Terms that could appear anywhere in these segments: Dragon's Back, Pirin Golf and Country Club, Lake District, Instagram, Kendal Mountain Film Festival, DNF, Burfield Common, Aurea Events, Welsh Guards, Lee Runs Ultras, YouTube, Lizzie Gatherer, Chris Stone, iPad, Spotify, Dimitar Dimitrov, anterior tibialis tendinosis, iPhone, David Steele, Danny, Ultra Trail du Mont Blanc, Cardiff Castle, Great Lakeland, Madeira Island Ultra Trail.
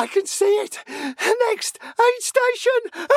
I can see it. Next, Aid Station.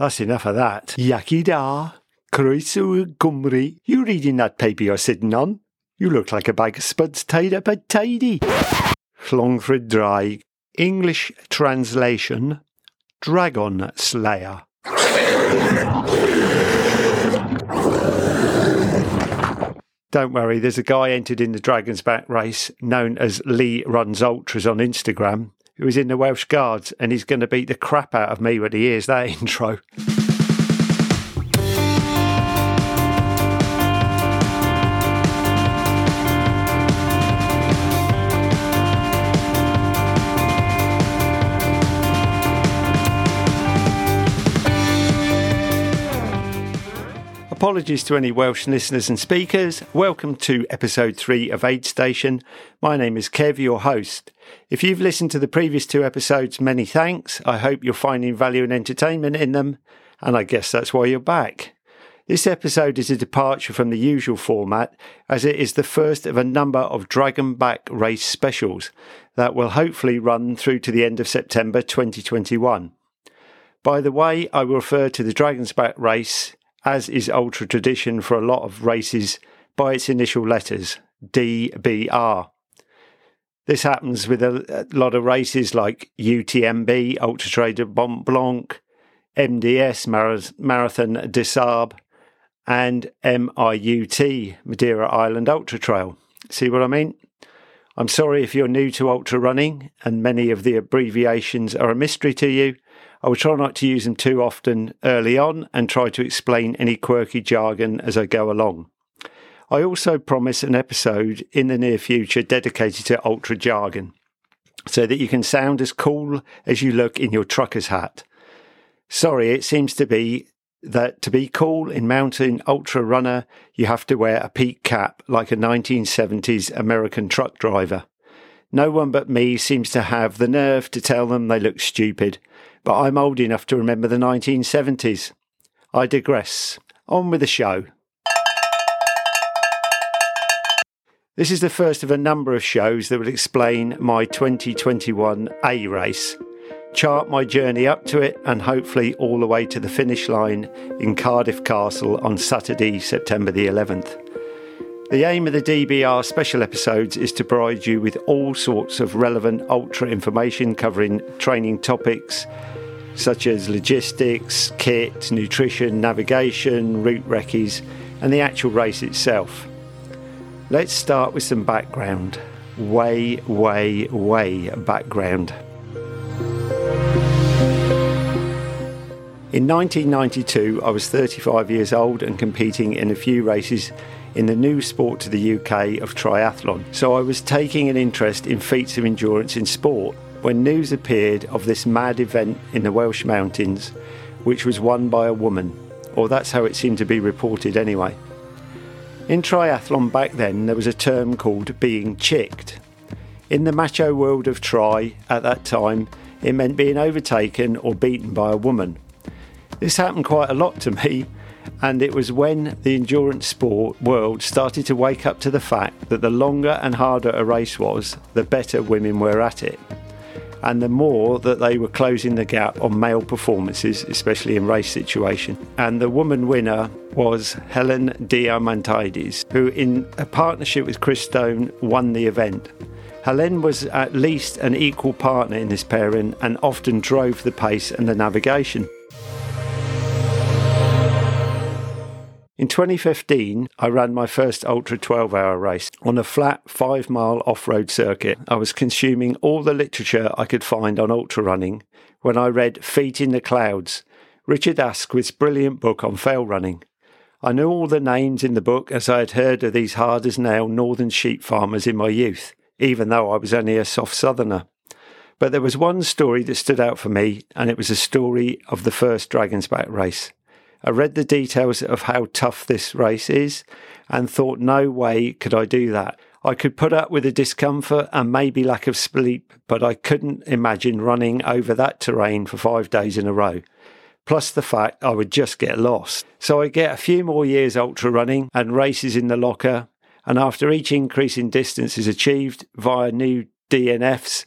That's enough of that. Yaki da. Croeso Gumri. You reading that paper you're sitting on? You look like a bag of spuds tied up a tidy. Llangfrid Dry. English translation. Dragon Slayer. Don't worry, there's a guy entered in the Dragon's Back race, known as Lee Runs Ultras on Instagram, who is in the Welsh Guards, and he's going to beat the crap out of me when he hears that intro. Apologies to any Welsh listeners and speakers. Welcome to episode 3 of Aid Station. My name is Kev, your host. If you've listened to the previous two episodes, many thanks. I hope you're finding value and entertainment in them, and I guess that's why you're back. This episode is a departure from the usual format, as it is the first of a number of Dragon Back race specials that will hopefully run through to the end of September 2021. By the way, I will refer to the Dragon's Back race, as is ultra tradition for a lot of races, by its initial letters, DBR. This happens with a lot of races like UTMB, Ultra Trail du Mont Blanc, MDS, Marathon des Sables, and MIUT, Madeira Island Ultra Trail. See what I mean? I'm sorry if you're new to ultra running and many of the abbreviations are a mystery to you. I will try not to use them too often early on and try to explain any quirky jargon as I go along. I also promise an episode in the near future dedicated to ultra jargon, so that you can sound as cool as you look in your trucker's hat. Sorry, it seems to be that to be cool in mountain ultra runner, you have to wear a peak cap like a 1970s American truck driver. No one but me seems to have the nerve to tell them they look stupid, but I'm old enough to remember the 1970s. I digress. On with the show. This is the first of a number of shows that will explain my 2021 A race, chart my journey up to it and hopefully all the way to the finish line in Cardiff Castle on Saturday, September the 11th. The aim of the DBR special episodes is to provide you with all sorts of relevant ultra information covering training topics such as logistics, kit, nutrition, navigation, route recce's and the actual race itself. Let's start with some background. Way background. In 1992, I was 35 years old and competing in a few races in the new sport to the UK of triathlon. So I was taking an interest in feats of endurance in sport when news appeared of this mad event in the Welsh mountains, which was won by a woman, or that's how it seemed to be reported anyway. In triathlon back then, there was a term called being chicked. In the macho world of tri, at that time, it meant being overtaken or beaten by a woman. This happened quite a lot to me, and it was when the endurance sport world started to wake up to the fact that the longer and harder a race was, the better women were at it, and the more that they were closing the gap on male performances, especially in race situation. And the woman winner was Helen Diamantides, who in a partnership with Chris Stone won the event. Helen was at least an equal partner in this pairing and often drove the pace and the navigation. In 2015, I ran my first Ultra 12-hour race on a flat 5-mile off-road circuit. I was consuming all the literature I could find on ultra running when I read Feet in the Clouds, Richard Asquith's brilliant book on fell running. I knew all the names in the book as I had heard of these hard-as-nail northern sheep farmers in my youth, even though I was only a soft southerner. But there was one story that stood out for me, and it was a story of the first Dragon's Back race. I read the details of how tough this race is and thought no way could I do that. I could put up with the discomfort and maybe lack of sleep, but I couldn't imagine running over that terrain for 5 days in a row. Plus the fact I would just get lost. So I get a few more years ultra running and races in the locker, and after each increase in distance is achieved via new DNFs,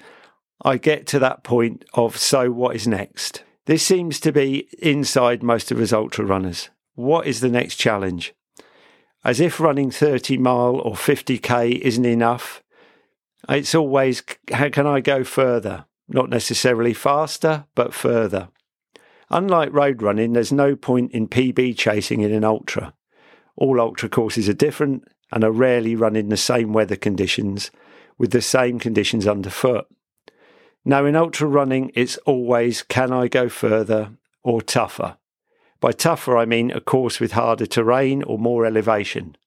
I get to that point of so what is next? This seems to be inside most of us ultra runners. What is the next challenge? As if running 30 mile or 50k isn't enough, it's always, how can I go further? Not necessarily faster, but further. Unlike road running, there's no point in PB chasing in an ultra. All ultra courses are different and are rarely run in the same weather conditions, with the same conditions underfoot. Now, in ultra running, it's always, can I go further or tougher? By tougher, I mean a course with harder terrain or more elevation,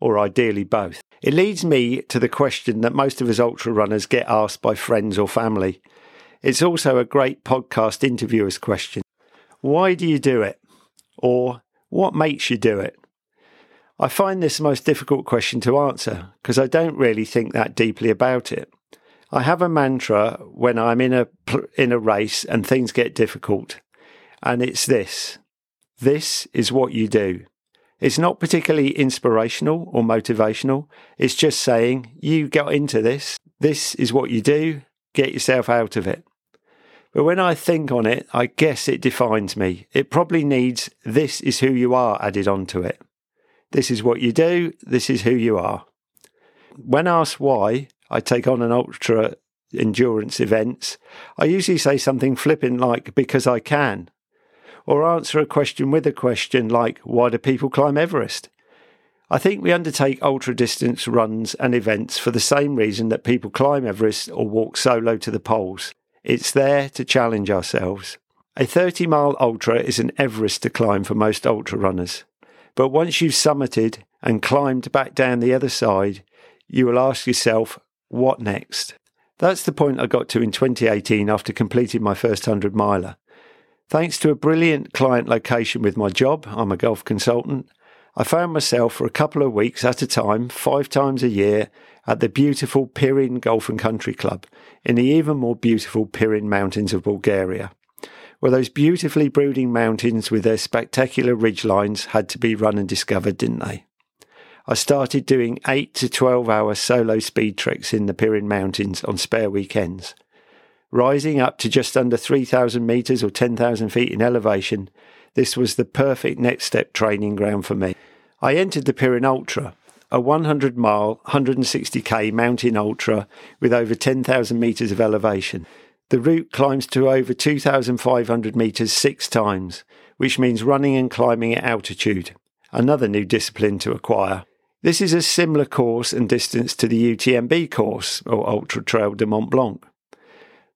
or ideally both. It leads me to the question that most of us ultra runners get asked by friends or family. It's also a great podcast interviewer's question. Why do you do it? Or what makes you do it? I find this the most difficult question to answer because I don't really think that deeply about it. I have a mantra when I'm in a race and things get difficult, and it's this. This is what you do. It's not particularly inspirational or motivational. It's just saying, you got into this. This is what you do. Get yourself out of it. But when I think on it, I guess it defines me. It probably needs this is who you are added onto it. This is what you do. This is who you are. When asked why I take on an ultra endurance events, I usually say something flippant like, because I can, or answer a question with a question like, why do people climb Everest? I think we undertake ultra distance runs and events for the same reason that people climb Everest or walk solo to the poles. It's there to challenge ourselves. A 30-mile ultra is an Everest to climb for most ultra runners. But once you've summited and climbed back down the other side, you will ask yourself, what next? That's the point I got to in 2018 after completing my first 100-miler. Thanks to a brilliant client location with my job, I'm a golf consultant, I found myself for a couple of weeks at a time, 5 times a year, at the beautiful Pirin Golf and Country Club in the even more beautiful Pirin Mountains of Bulgaria, where those beautifully brooding mountains with their spectacular ridgelines had to be run and discovered, didn't they? I started doing 8 to 12-hour solo speed treks in the Pirin Mountains on spare weekends. Rising up to just under 3,000 metres or 10,000 feet in elevation, this was the perfect next step training ground for me. I entered the Pirin Ultra, a 100-mile, 160k mountain ultra with over 10,000 metres of elevation. The route climbs to over 2,500 metres 6 times, which means running and climbing at altitude, another new discipline to acquire. This is a similar course and distance to the UTMB course, or Ultra Trail du Mont Blanc.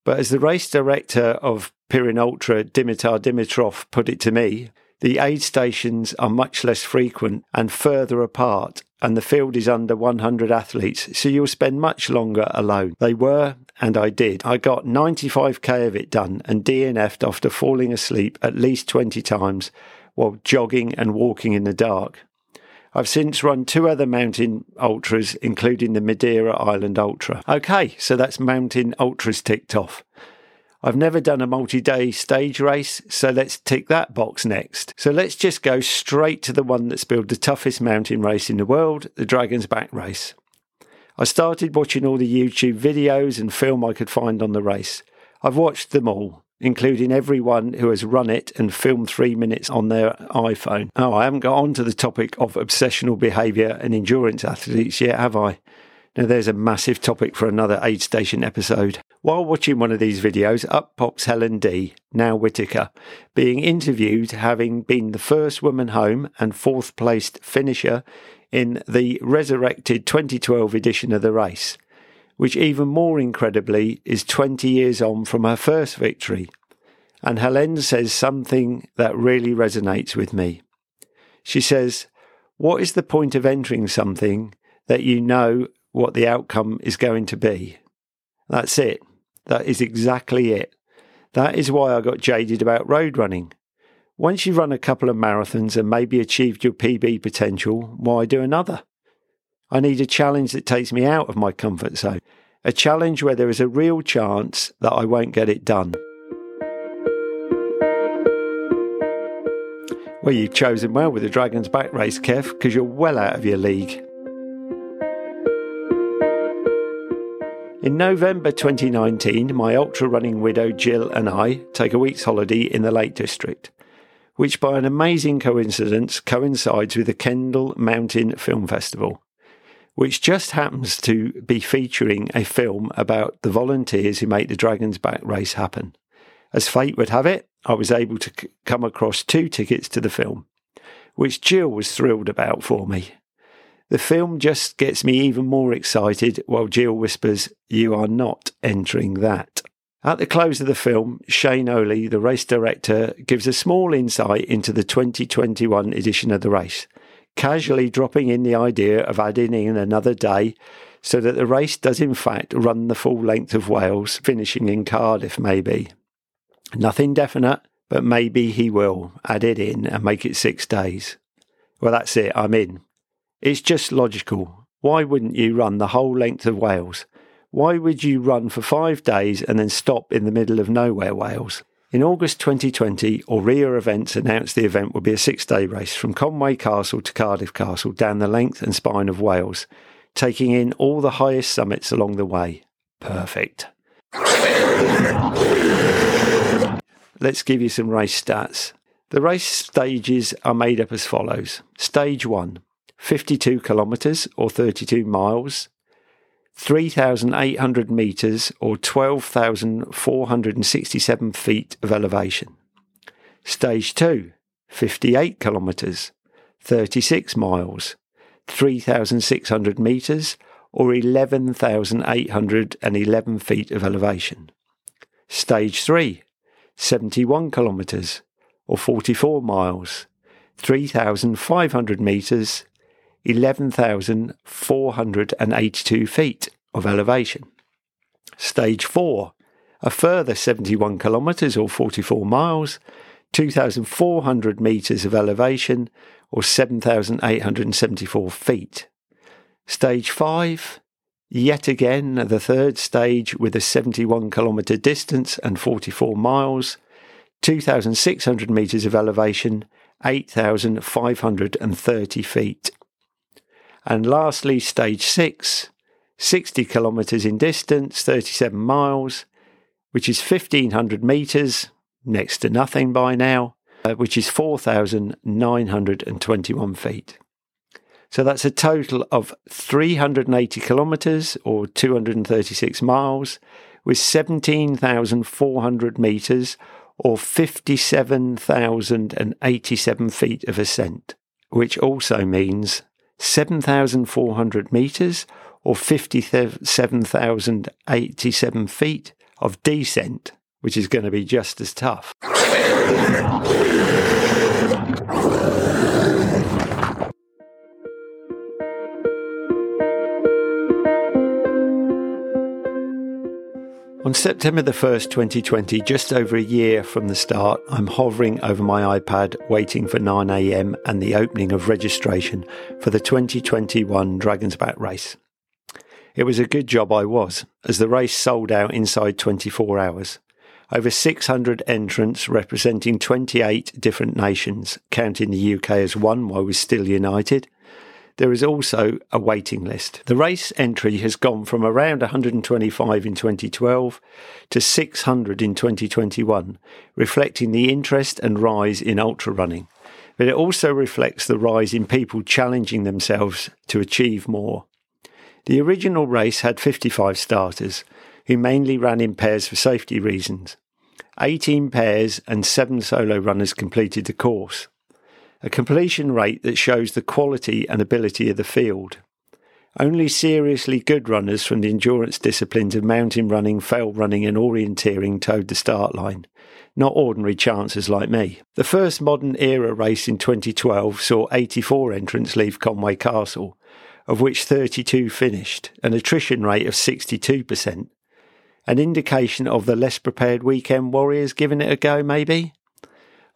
But as the race director of Pirin Ultra, Dimitar Dimitrov, put it to me, the aid stations are much less frequent and further apart, and the field is under 100 athletes, so you'll spend much longer alone. They were, and I did. I got 95k of it done and DNF'd after falling asleep at least 20 times while jogging and walking in the dark. I've since run 2 other mountain ultras, including the Madeira Island Ultra. Okay, so that's mountain ultras ticked off. I've never done a multi-day stage race, so let's tick that box next. So let's just go straight to the one that's billed the toughest mountain race in the world, the Dragon's Back race. I started watching all the YouTube videos and film I could find on the race. I've watched them all, including everyone who has run it and filmed 3 minutes on their iPhone. Oh, I haven't got on to the topic of obsessional behaviour and endurance athletes yet, have I? Now there's a massive topic for another Aid Station episode. While watching one of these videos, up pops Helen D, now Whitaker, being interviewed having been the first woman home and fourth placed finisher in the resurrected 2012 edition of the race, which even more incredibly is 20 years on from her first victory. And Helen says something that really resonates with me. She says, "What is the point of entering something that you know what the outcome is going to be?" That's it. That is exactly it. That is why I got jaded about road running. Once you've run a couple of marathons and maybe achieved your PB potential, why do another? I need a challenge that takes me out of my comfort zone. A challenge where there is a real chance that I won't get it done. Well, you've chosen well with the Dragon's Back race, Kev, because you're well out of your league. In November 2019, my ultra-running widow Jill and I take a week's holiday in the Lake District, which by an amazing coincidence coincides with the Kendal Mountain Film Festival, which just happens to be featuring a film about the volunteers who make the Dragon's Back race happen. As fate would have it, I was able to come across 2 tickets to the film, which Jill was thrilled about for me. The film just gets me even more excited while Jill whispers, "You are not entering that." At the close of the film, Shane Oley, the race director, gives a small insight into the 2021 edition of the race, casually dropping in the idea of adding in another day so that the race does in fact run the full length of Wales, finishing in Cardiff maybe. Nothing definite, but maybe he will add it in and make it 6 days. Well, that's it, I'm in. It's just logical. Why wouldn't you run the whole length of Wales? Why would you run for 5 days and then stop in the middle of nowhere Wales? In August 2020, Aurea Events announced the event would be a 6-day race from Conwy Castle to Cardiff Castle down the length and spine of Wales, taking in all the highest summits along the way. Perfect. Let's give you some race stats. The race stages are made up as follows. Stage 1, 52 kilometres or 32 miles, 3,800 metres or 12,467 feet of elevation. Stage 2, 58 kilometres, 36 miles, 3,600 metres or 11,811 feet of elevation. Stage 3, 71 kilometres or 44 miles, 3,500 metres, 11,482 feet of elevation. Stage 4, a further 71 kilometres or 44 miles, 2,400 metres of elevation or 7,874 feet. Stage 5, yet again the third stage with a 71 kilometre distance and 44 miles, 2,600 metres of elevation, 8,530 feet. And lastly, stage 6, 60 kilometres in distance, 37 miles, which is 1,500 metres, next to nothing by now, which is 4,921 feet. So that's a total of 380 kilometres or 236 miles with 17,400 metres or 57,087 feet of ascent, which also means 7,400 metres or 57,087 feet of descent, which is going to be just as tough. On September the 1st, 2020, just over a year from the start, I'm hovering over my iPad waiting for 9 a.m. and the opening of registration for the 2021 Dragon's Back race. It was a good job I was, as the race sold out inside 24 hours. Over 600 entrants representing 28 different nations, counting the UK as one while we're still united. There is also a waiting list. The race entry has gone from around 125 in 2012 to 600 in 2021, reflecting the interest and rise in ultra running. But it also reflects the rise in people challenging themselves to achieve more. The original race had 55 starters, who mainly ran in pairs for safety reasons. 18 pairs and 7 solo runners completed the course, a completion rate that shows the quality and ability of the field. Only seriously good runners from the endurance disciplines of mountain running, fell running and orienteering toed the start line, not ordinary chancers like me. The first modern era race in 2012 saw 84 entrants leave Conwy Castle, of which 32 finished, an attrition rate of 62%. An indication of the less prepared weekend warriors giving it a go, maybe?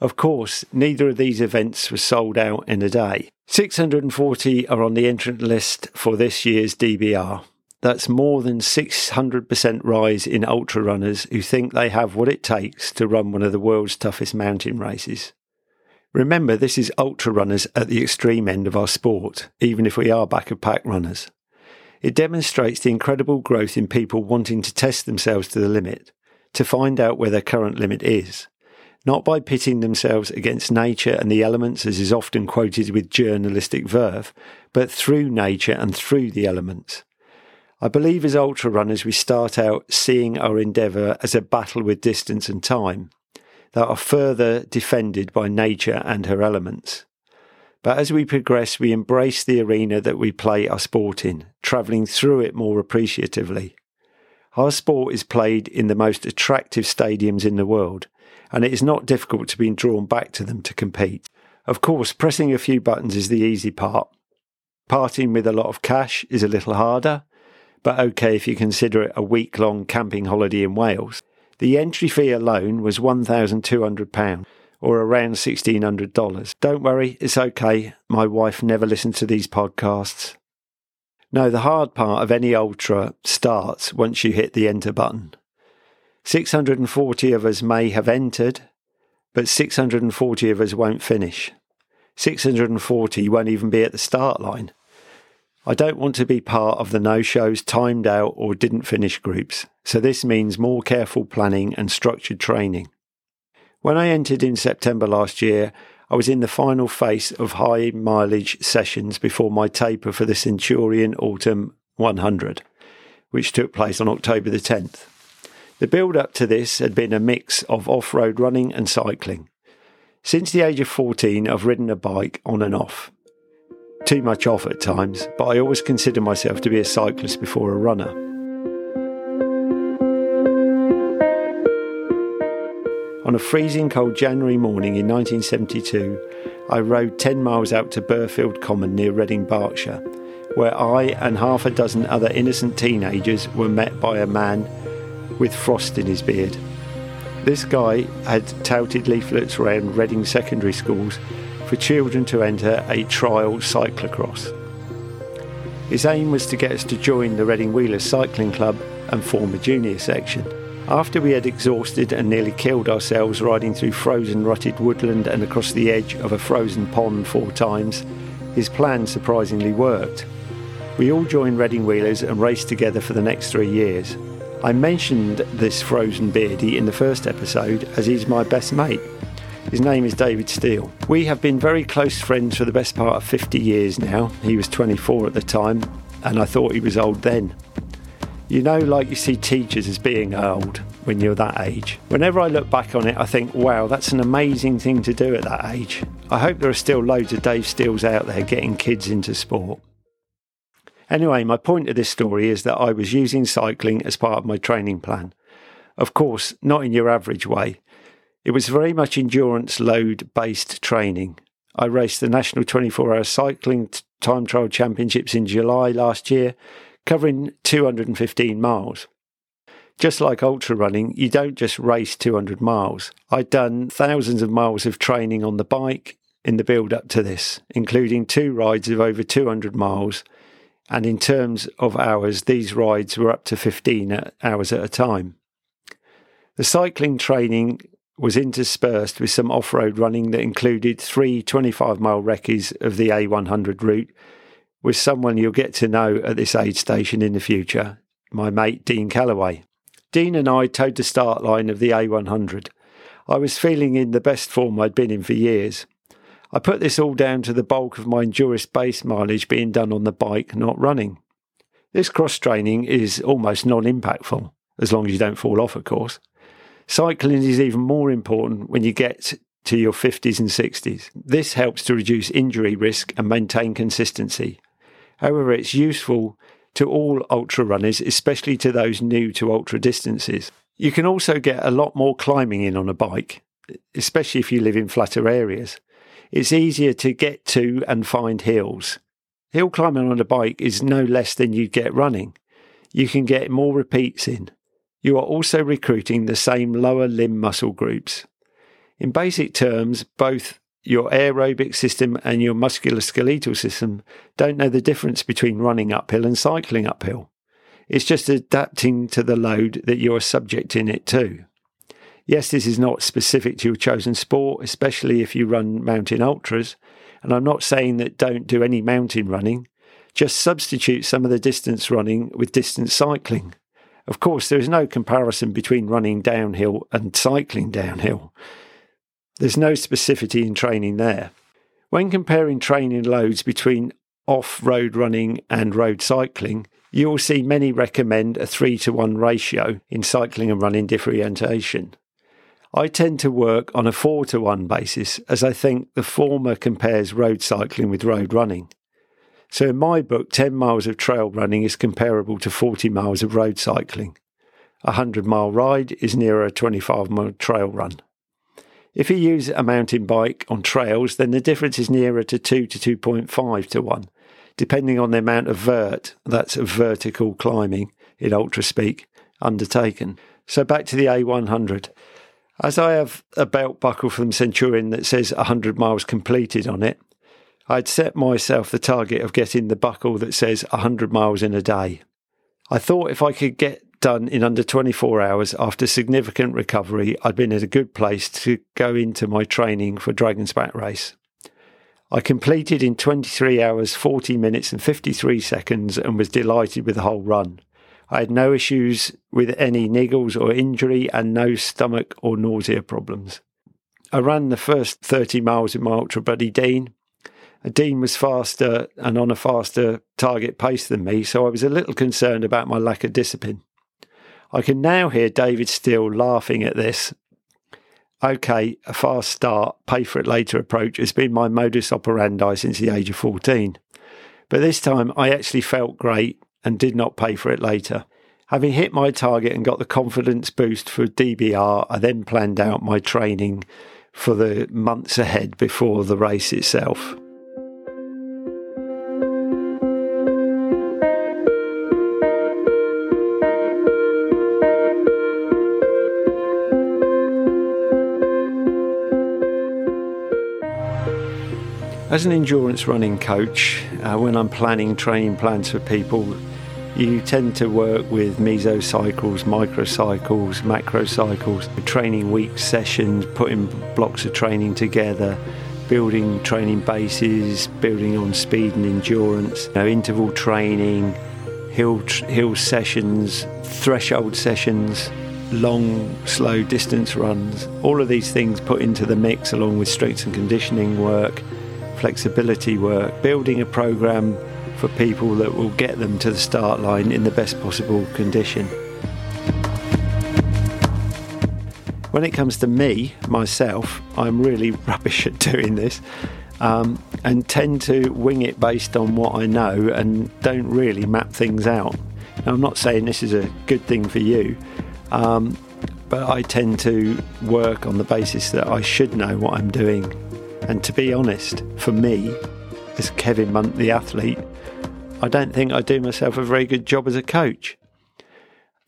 Of course, neither of these events was sold out in a day. 640 are on the entrant list for this year's DBR. That's more than 600% rise in ultra runners who think they have what it takes to run one of the world's toughest mountain races. Remember, this is ultra runners at the extreme end of our sport, even if we are back of pack runners. It demonstrates the incredible growth in people wanting to test themselves to the limit, to find out where their current limit is, not by pitting themselves against nature and the elements, as is often quoted with journalistic verve, but through nature and through the elements. I believe as ultra runners we start out seeing our endeavour as a battle with distance and time, that are further defended by nature and her elements. But as we progress, we embrace the arena that we play our sport in, travelling through it more appreciatively. Our sport is played in the most attractive stadiums in the world, and it is not difficult to be drawn back to them to compete. Of course, pressing a few buttons is the easy part. Parting with a lot of cash is a little harder, but okay if you consider it a week-long camping holiday in Wales. The entry fee alone was £1,200. Or around $1,600. Don't worry, it's okay. My wife never listened to these podcasts. No, the hard part of any ultra starts once you hit the enter button. 640 of us may have entered, but 640 of us won't finish. 640 won't even be at the start line. I don't want to be part of the no-shows, timed out or didn't finish groups, so this means more careful planning and structured training. When I entered in September last year, I was in the final phase of high-mileage sessions before my taper for the Centurion Autumn 100, which took place on October the 10th. The build-up to this had been a mix of off-road running and cycling. Since the age of 14, I've ridden a bike on and off. Too much off at times, but I always consider myself to be a cyclist before a runner. On a freezing cold January morning in 1972, I rode 10 miles out to Burfield Common near Reading, Berkshire, where I and half a dozen other innocent teenagers were met by a man with frost in his beard. This guy had touted leaflets around Reading secondary schools for children to enter a trial cyclocross. His aim was to get us to join the Reading Wheelers Cycling Club and form a junior section. After we had exhausted and nearly killed ourselves riding through frozen rutted woodland and across the edge of a frozen pond 4 times, his plan surprisingly worked. We all joined Reading Wheelers and raced together for the next 3 years. I mentioned this frozen beardie in the first episode as he's my best mate. His name is David Steele. We have been very close friends for the best part of 50 years now. He was 24 at the time and I thought he was old then. You know, like you see teachers as being old when you're that age. Whenever I look back on it, I think, wow, that's an amazing thing to do at that age. I hope there are still loads of Dave Steeles out there getting kids into sport. Anyway, my point of this story is that I was using cycling as part of my training plan. Of course, not in your average way. It was very much endurance load-based training. I raced the National 24-Hour Cycling Time Trial Championships in July last year, covering 215 miles. Just like ultra running, you don't just race 200 miles. I'd done thousands of miles of training on the bike in the build-up to this, including 2 rides of over 200 miles, and in terms of hours, these rides were up to 15 hours at a time. The cycling training was interspersed with some off-road running that included 3 25-mile recces of the A100 route, with someone you'll get to know at this aid station in the future, my mate Dean Calloway. Dean and I toed the start line of the A100. I was feeling in the best form I'd been in for years. I put this all down to the bulk of my endurance-based mileage being done on the bike, not running. This cross-training is almost non-impactful, as long as you don't fall off, of course. Cycling is even more important when you get to your 50s and 60s. This helps to reduce injury risk and maintain consistency. However, it's useful to all ultra runners, especially to those new to ultra distances. You can also get a lot more climbing in on a bike, especially if you live in flatter areas. It's easier to get to and find hills. Hill climbing on a bike is no less than you'd get running. You can get more repeats in. You are also recruiting the same lower limb muscle groups. In basic terms, both your aerobic system and your musculoskeletal system don't know the difference between running uphill and cycling uphill. It's just adapting to the load that you are subjecting it to. Yes, this is not specific to your chosen sport, especially if you run mountain ultras. And I'm not saying that don't do any mountain running. Just substitute some of the distance running with distance cycling. Of course, there is no comparison between running downhill and cycling downhill. There's no specificity in training there. When comparing training loads between off-road running and road cycling, you will see many recommend a 3-to-1 ratio in cycling and running differentiation. I tend to work on a 4-to-1 basis, as I think the former compares road cycling with road running. So in my book, 10 miles of trail running is comparable to 40 miles of road cycling. A 100-mile ride is nearer a 25-mile trail run. If you use a mountain bike on trails, then the difference is nearer to 2 to 2.5 to 1, depending on the amount of vert, that's vertical climbing in ultra speak, undertaken. So back to the A100. As I have a belt buckle from Centurion that says 100 miles completed on it, I'd set myself the target of getting the buckle that says 100 miles in a day. I thought if I could get done in under 24 hours after significant recovery, I'd been in a good place to go into my training for Dragon's Back race. I completed in 23 hours, 40 minutes and 53 seconds and was delighted with the whole run. I had no issues with any niggles or injury and no stomach or nausea problems. I ran the first 30 miles with my ultra buddy Dean. Dean was faster and on a faster target pace than me, so I was a little concerned about my lack of discipline. I can now hear David Steele laughing at this. Okay, a fast start, pay for it later approach has been my modus operandi since the age of 14. But this time I actually felt great and did not pay for it later. Having hit my target and got the confidence boost for DBR, I then planned out my training for the months ahead before the race itself. As an endurance running coach, when I'm planning training plans for people, you tend to work with mesocycles, microcycles, macrocycles, training week sessions, putting blocks of training together, building training bases, building on speed and endurance, interval training, hill sessions, threshold sessions, long, slow distance runs. All of these things put into the mix along with strength and conditioning work, flexibility work, building a program for people that will get them to the start line in the best possible condition. When it comes to myself, I'm really rubbish at doing this and tend to wing it based on what I know and don't really map things out. Now, I'm not saying this is a good thing for you, but I tend to work on the basis that I should know what I'm doing. And to be honest, for me, as Kevin Munt, the athlete, I don't think I do myself a very good job as a coach.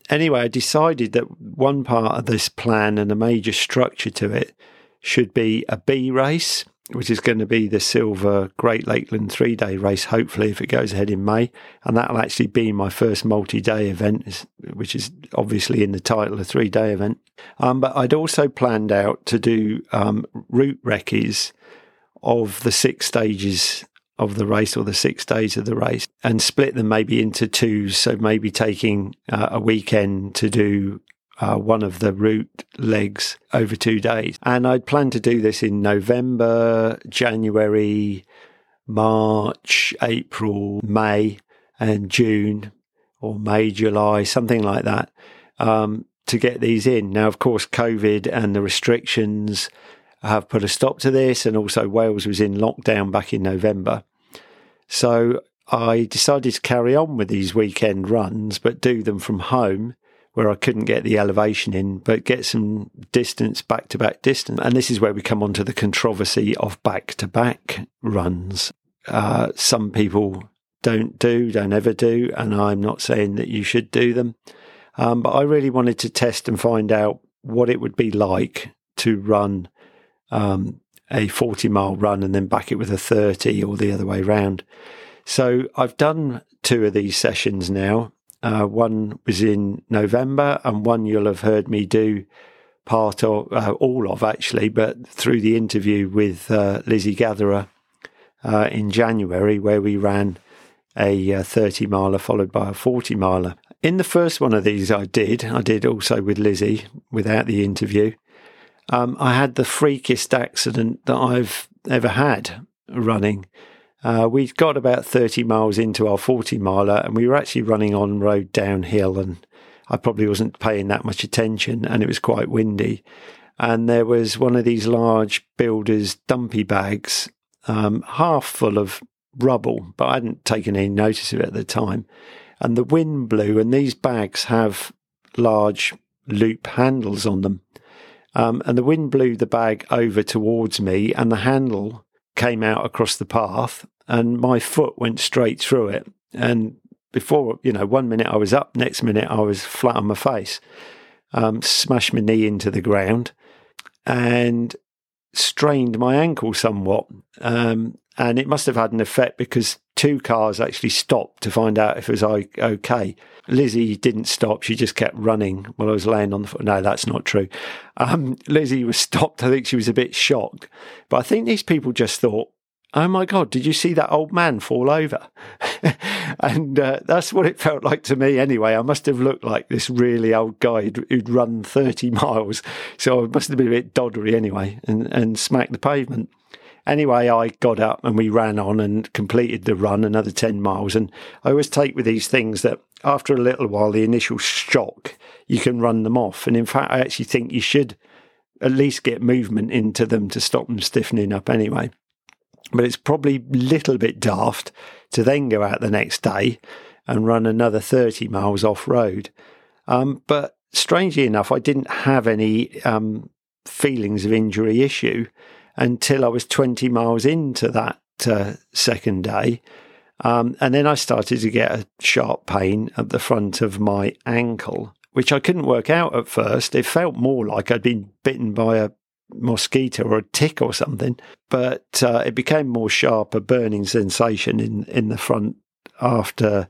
Anyway, I decided that one part of this plan and a major structure to it should be a B race, which is going to be the Silver Great Lakeland 3-day race, hopefully, if it goes ahead in May. And that'll actually be my first multi-day event, which is obviously in the title, a 3-day event. But I'd also planned out to do route recces of the 6 stages of the race, or the 6 days of the race, and split them maybe into 2s. So maybe taking a weekend to do one of the route legs over 2 days. And I'd planned to do this in November, January, March, April, May and June. or May, July, something like that, to get these in. Now, of course, COVID and the restrictions have put a stop to this, and also Wales was in lockdown back in November. So I decided to carry on with these weekend runs, but do them from home where I couldn't get the elevation in, but get some distance, back-to-back distance. And this is where we come on to the controversy of back-to-back runs. Some people don't ever do, and I'm not saying that you should do them. But I really wanted to test and find out what it would be like to run a 40-mile run and then back it with a 30 or the other way round. So I've done two of these sessions now. One was in November, and one you'll have heard me do part of, all of actually, but through the interview with Lizzie Gatherer in January, where we ran a 30-miler followed by a 40-miler. In the first one of these I did also with Lizzie without the interview. I had the freakiest accident that I've ever had running. We'd got about 30 miles into our 40-miler, and we were actually running on road downhill, and I probably wasn't paying that much attention, and it was quite windy. And there was one of these large builders' dumpy bags, half full of rubble, but I hadn't taken any notice of it at the time. And the wind blew, and these bags have large loop handles on them. And the wind blew the bag over towards me, and the handle came out across the path, and my foot went straight through it. And before, 1 minute I was up, next minute I was flat on my face, smashed my knee into the ground and strained my ankle somewhat. And it must have had an effect because two cars actually stopped to find out if it was okay. Lizzie didn't stop. She just kept running while I was laying on the floor. No, that's not true. Lizzie was stopped. I think she was a bit shocked. But I think these people just thought, oh, my God, did you see that old man fall over? And that's what it felt like to me anyway. I must have looked like this really old guy who'd run 30 miles. So I must have been a bit doddery anyway and smacked the pavement. Anyway, I got up and we ran on and completed the run, another 10 miles. And I always take with these things that after a little while, the initial shock, you can run them off. And in fact, I actually think you should at least get movement into them to stop them stiffening up anyway. But it's probably a little bit daft to then go out the next day and run another 30 miles off road. But strangely enough, I didn't have any feelings of injury issue until I was 20 miles into that second day. And then I started to get a sharp pain at the front of my ankle, which I couldn't work out at first. It felt more like I'd been bitten by a mosquito or a tick or something, but it became more sharp, a burning sensation in the front after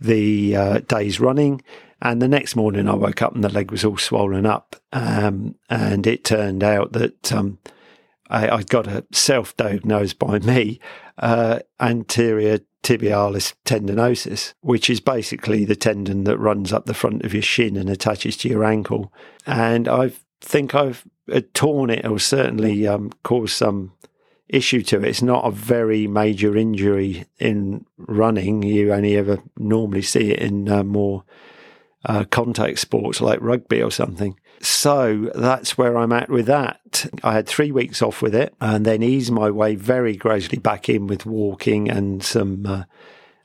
the day's running. And the next morning I woke up and the leg was all swollen up. And it turned out that I got a self-diagnosed by me anterior tibialis tendinosis, which is basically the tendon that runs up the front of your shin and attaches to your ankle. And I think I've torn it or certainly caused some issue to it. It's not a very major injury in running. You only ever normally see it in more contact sports like rugby or something. So that's where I'm at with that. I had 3 weeks off with it and then eased my way very gradually back in with walking and some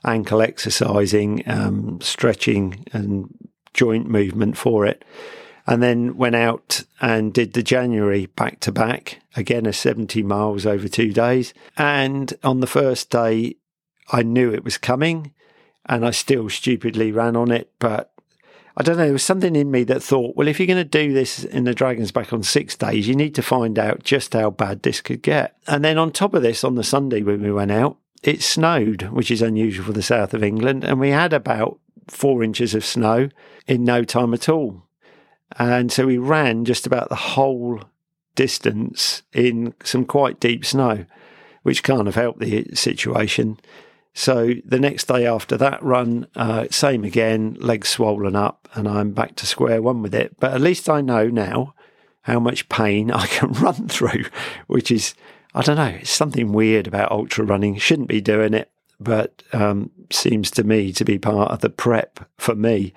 ankle exercising, stretching and joint movement for it. And then went out and did the January back-to-back, again a 70 miles over 2 days. And on the first day, I knew it was coming and I still stupidly ran on it, but I don't know, there was something in me that thought, well, if you're going to do this in the Dragon's Back on 6 days, you need to find out just how bad this could get. And then on top of this, on the Sunday when we went out, it snowed, which is unusual for the south of England. And we had about 4 inches of snow in no time at all. And so we ran just about the whole distance in some quite deep snow, which can't have helped the situation. So the next day after that run, same again, legs swollen up, and I'm back to square one with it. But at least I know now how much pain I can run through, which is, I don't know, it's something weird about ultra running. Shouldn't be doing it, but seems to me to be part of the prep for me.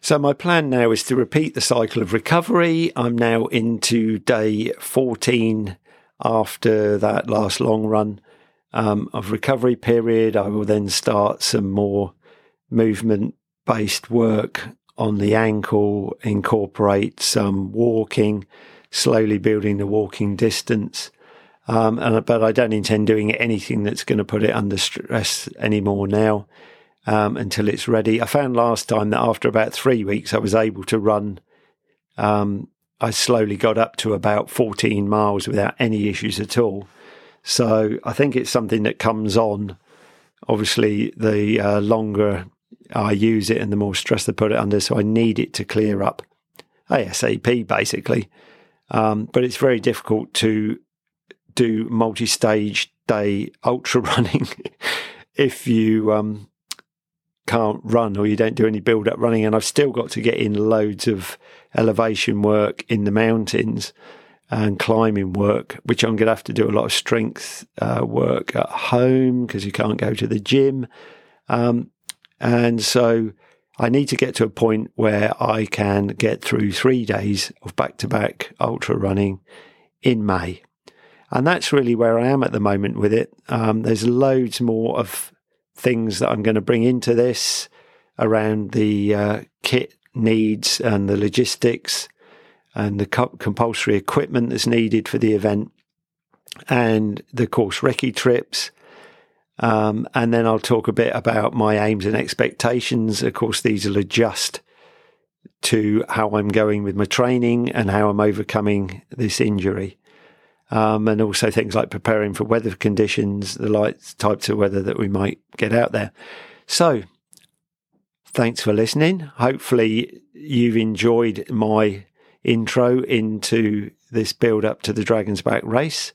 So my plan now is to repeat the cycle of recovery. I'm now into day 14 after that last long run of recovery period. I will then start some more movement-based work on the ankle, incorporate some walking, slowly building the walking distance. But I don't intend doing anything that's going to put it under stress anymore now. Until it's ready. I found last time that after about 3 weeks, I was able to run. I slowly got up to about 14 miles without any issues at all. So I think it's something that comes on. Obviously, the longer I use it and the more stress I put it under, so I need it to clear up ASAP, basically. But it's very difficult to do multi-stage day ultra running if you... can't run or you don't do any build-up running, and I've still got to get in loads of elevation work in the mountains and climbing work, which I'm going to have to do a lot of strength work at home because you can't go to the gym. And so I need to get to a point where I can get through 3 days of back-to-back ultra running in May. And that's really where I am at the moment with it. There's loads more of things that I'm going to bring into this around the kit needs and the logistics and the compulsory equipment that's needed for the event and the course recce trips. And then I'll talk a bit about my aims and expectations. Of course, these will adjust to how I'm going with my training and how I'm overcoming this injury. And also things like preparing for weather conditions, the light types of weather that we might get out there. So, thanks for listening. Hopefully you've enjoyed my intro into this build-up to the Dragon's Back race.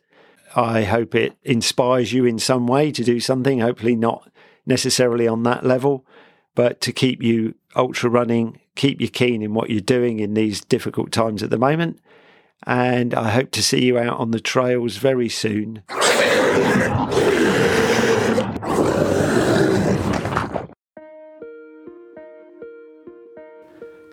I hope it inspires you in some way to do something, hopefully not necessarily on that level, but to keep you ultra running, keep you keen in what you're doing in these difficult times at the moment. And I hope to see you out on the trails very soon.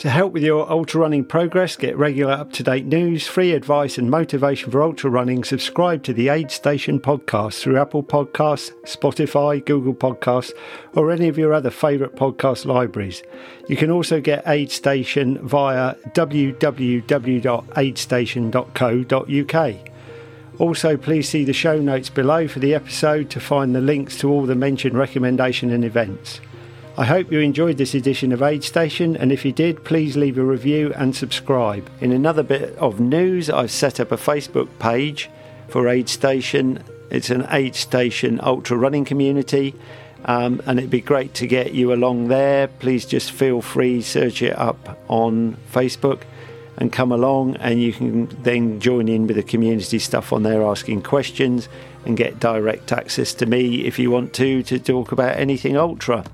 To help with your ultra running progress, get regular up-to-date news, free advice and motivation for ultra running, subscribe to the Aid Station podcast through Apple Podcasts, Spotify, Google Podcasts or any of your other favourite podcast libraries. You can also get Aid Station via www.aidstation.co.uk. Also, please see the show notes below for the episode to find the links to all the mentioned recommendation and events. I hope you enjoyed this edition of Aid Station, and if you did, please leave a review and subscribe. In another bit of news, I've set up a Facebook page for Aid Station. It's an Aid Station ultra running community, and it'd be great to get you along there. Please just feel free, search it up on Facebook and come along, and you can then join in with the community stuff on there, asking questions and get direct access to me if you want to talk about anything ultra.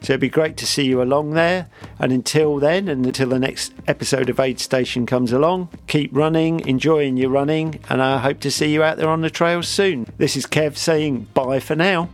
So it'd be great to see you along there. And until then, and until the next episode of Aid Station comes along, keep running, enjoying your running, and I hope to see you out there on the trails soon. This is Kev saying bye for now.